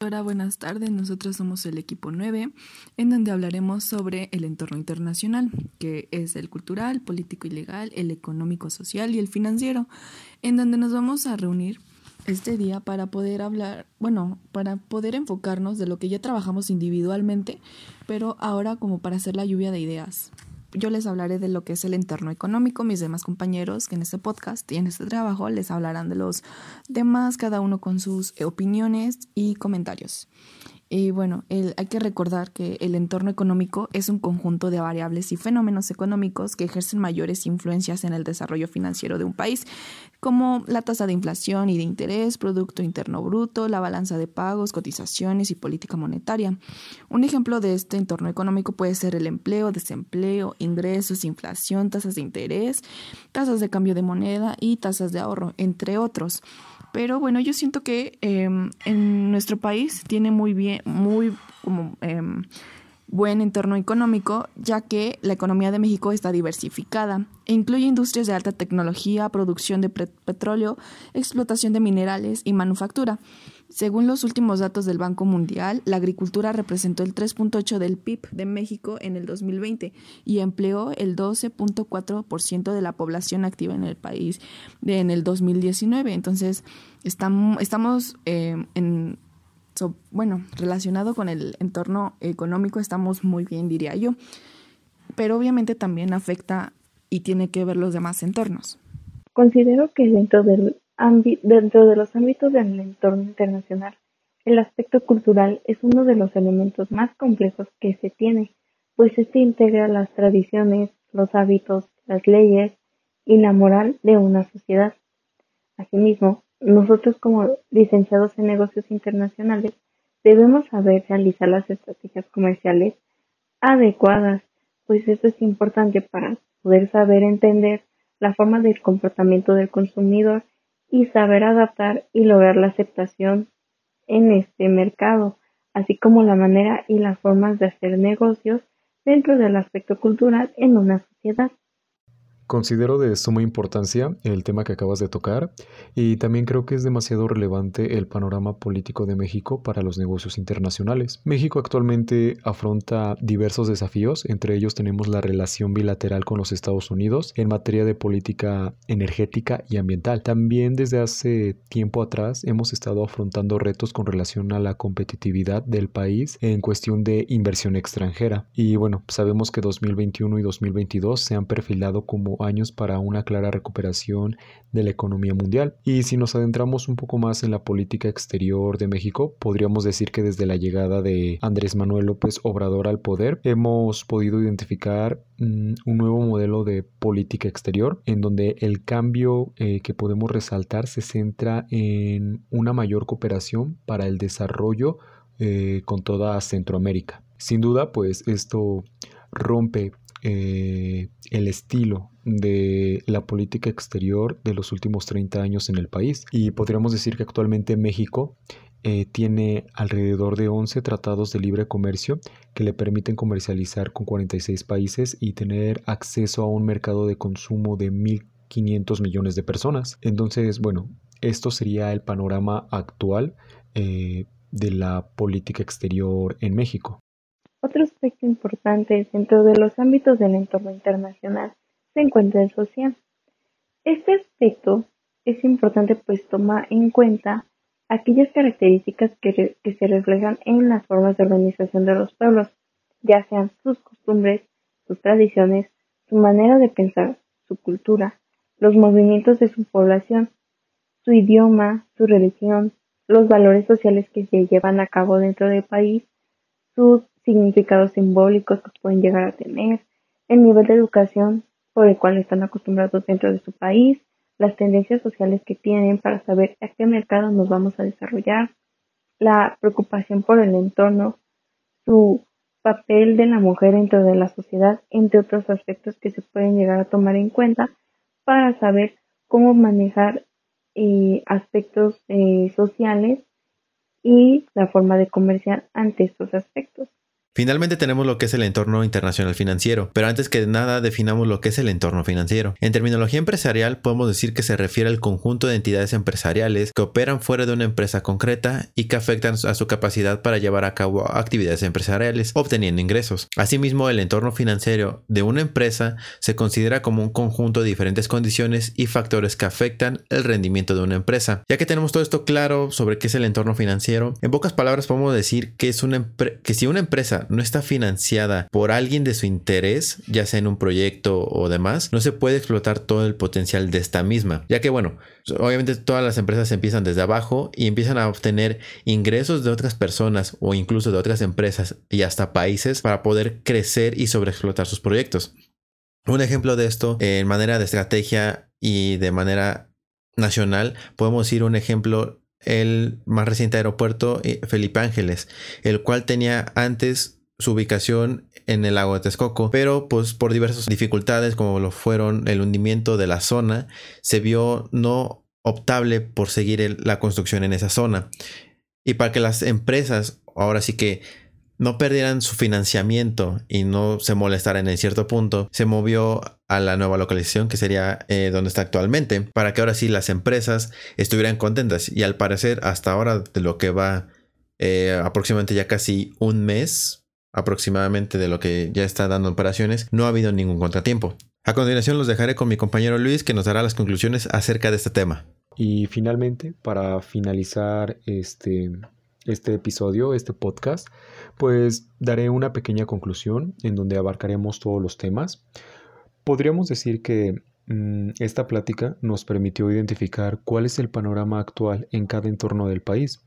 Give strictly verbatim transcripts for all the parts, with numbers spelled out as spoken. Hola, buenas tardes. Nosotros somos el equipo nueve, en donde hablaremos sobre el entorno internacional, que es el cultural, político y legal, el económico, social y el financiero, en donde nos vamos a reunir este día para poder hablar, bueno, para poder enfocarnos de lo que ya trabajamos individualmente, pero ahora como para hacer la lluvia de ideas. Yo les hablaré de lo que es el entorno económico, mis demás compañeros que en este podcast y en este trabajo les hablarán de los demás, cada uno con sus opiniones y comentarios. Y bueno, el, hay que recordar que el entorno económico es un conjunto de variables y fenómenos económicos que ejercen mayores influencias en el desarrollo financiero de un país, como la tasa de inflación y de interés, Producto Interno Bruto, la balanza de pagos, cotizaciones y política monetaria. Un ejemplo de este entorno económico puede ser el empleo, desempleo, ingresos, inflación, tasas de interés, tasas de cambio de moneda y tasas de ahorro, entre otros. Pero bueno, yo siento que eh, en nuestro país tiene muy bien, muy como, eh, buen entorno económico, ya que la economía de México está diversificada e incluye industrias de alta tecnología, producción de petróleo, explotación de minerales y manufactura. Según los últimos datos del Banco Mundial, la agricultura representó el tres punto ocho por ciento del P I B de México en el dos mil veinte y empleó el doce punto cuatro por ciento de la población activa en el país de, en el dos mil diecinueve. Entonces, estamos, estamos eh, en, so, bueno, relacionado con el entorno económico, estamos muy bien, diría yo. Pero obviamente también afecta y tiene que ver los demás entornos. Considero que dentro del Dentro de los ámbitos del entorno internacional, el aspecto cultural es uno de los elementos más complejos que se tiene, pues este integra las tradiciones, los hábitos, las leyes y la moral de una sociedad. Asimismo, nosotros como licenciados en negocios internacionales debemos saber realizar las estrategias comerciales adecuadas, pues esto es importante para poder saber entender la forma del comportamiento del consumidor y saber adaptar y lograr la aceptación en este mercado, así como la manera y las formas de hacer negocios dentro del aspecto cultural en una sociedad. Considero de suma importancia el tema que acabas de tocar y también creo que es demasiado relevante el panorama político de México para los negocios internacionales. México actualmente afronta diversos desafíos, entre ellos tenemos la relación bilateral con los Estados Unidos en materia de política energética y ambiental. También desde hace tiempo atrás hemos estado afrontando retos con relación a la competitividad del país en cuestión de inversión extranjera. Y bueno, sabemos que dos mil veintiuno y dos mil veintidós se han perfilado como años para una clara recuperación de la economía mundial. Y si nos adentramos un poco más en la política exterior de México, podríamos decir que desde la llegada de Andrés Manuel López Obrador al poder, hemos podido identificar um, un nuevo modelo de política exterior, en donde el cambio eh, que podemos resaltar se centra en una mayor cooperación para el desarrollo eh, con toda Centroamérica. Sin duda, pues esto rompe Eh, el estilo de la política exterior de los últimos treinta años en el país y podríamos decir que actualmente México eh, tiene alrededor de once tratados de libre comercio que le permiten comercializar con cuarenta y seis países y tener acceso a un mercado de consumo de mil quinientos millones de personas. Entonces, bueno, esto sería el panorama actual eh, de la política exterior en México. Otro aspecto importante dentro de los ámbitos del entorno internacional se encuentra el social. Este aspecto es importante pues toma en cuenta aquellas características que, re- que se reflejan en las formas de organización de los pueblos, ya sean sus costumbres, sus tradiciones, su manera de pensar, su cultura, los movimientos de su población, su idioma, su religión, los valores sociales que se llevan a cabo dentro del país, sus significados simbólicos que pueden llegar a tener, el nivel de educación por el cual están acostumbrados dentro de su país, las tendencias sociales que tienen para saber a qué mercado nos vamos a desarrollar, la preocupación por el entorno, su papel de la mujer dentro de la sociedad, entre otros aspectos que se pueden llegar a tomar en cuenta para saber cómo manejar eh, aspectos eh, sociales y la forma de comerciar ante estos aspectos. Finalmente tenemos lo que es el entorno internacional financiero, pero antes que nada definamos lo que es el entorno financiero. En terminología empresarial podemos decir que se refiere al conjunto de entidades empresariales que operan fuera de una empresa concreta y que afectan a su capacidad para llevar a cabo actividades empresariales, obteniendo ingresos. Asimismo, el entorno financiero de una empresa se considera como un conjunto de diferentes condiciones y factores que afectan el rendimiento de una empresa. Ya que tenemos todo esto claro sobre qué es el entorno financiero, en pocas palabras podemos decir que, es una que si una empresa no está financiada por alguien de su interés, ya sea en un proyecto o demás, no se puede explotar todo el potencial de esta misma, ya que bueno, obviamente todas las empresas empiezan desde abajo y empiezan a obtener ingresos de otras personas o incluso de otras empresas y hasta países para poder crecer y sobreexplotar sus proyectos. Un ejemplo de esto en manera de estrategia y de manera nacional, podemos decir un ejemplo, el más reciente aeropuerto Felipe Ángeles, el cual tenía antes su ubicación en el lago de Texcoco, pero pues por diversas dificultades como lo fueron el hundimiento de la zona, se vio no optable por seguir el, la construcción en esa zona. Y para que las empresas ahora sí que no perdieran su financiamiento y no se molestaran en cierto punto, se movió a la nueva localización que sería eh, donde está actualmente, para que ahora sí las empresas estuvieran contentas. Y al parecer hasta ahora, de lo que va eh, aproximadamente ya casi un mes aproximadamente de lo que ya está dando operaciones, no ha habido ningún contratiempo. A continuación los dejaré con mi compañero Luis, que nos dará las conclusiones acerca de este tema. Y finalmente, para finalizar este, este episodio, este podcast, pues daré una pequeña conclusión en donde abarcaremos todos los temas. Podríamos decir que mmm, esta plática nos permitió identificar cuál es el panorama actual en cada entorno del país,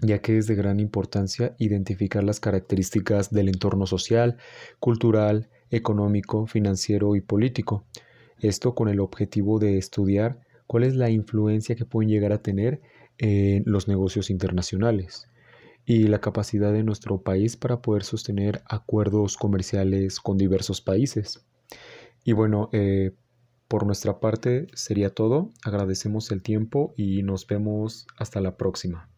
ya que es de gran importancia identificar las características del entorno social, cultural, económico, financiero y político. Esto con el objetivo de estudiar cuál es la influencia que pueden llegar a tener en los negocios internacionales y la capacidad de nuestro país para poder sostener acuerdos comerciales con diversos países. Y bueno, eh, por nuestra parte sería todo. Agradecemos el tiempo y nos vemos hasta la próxima.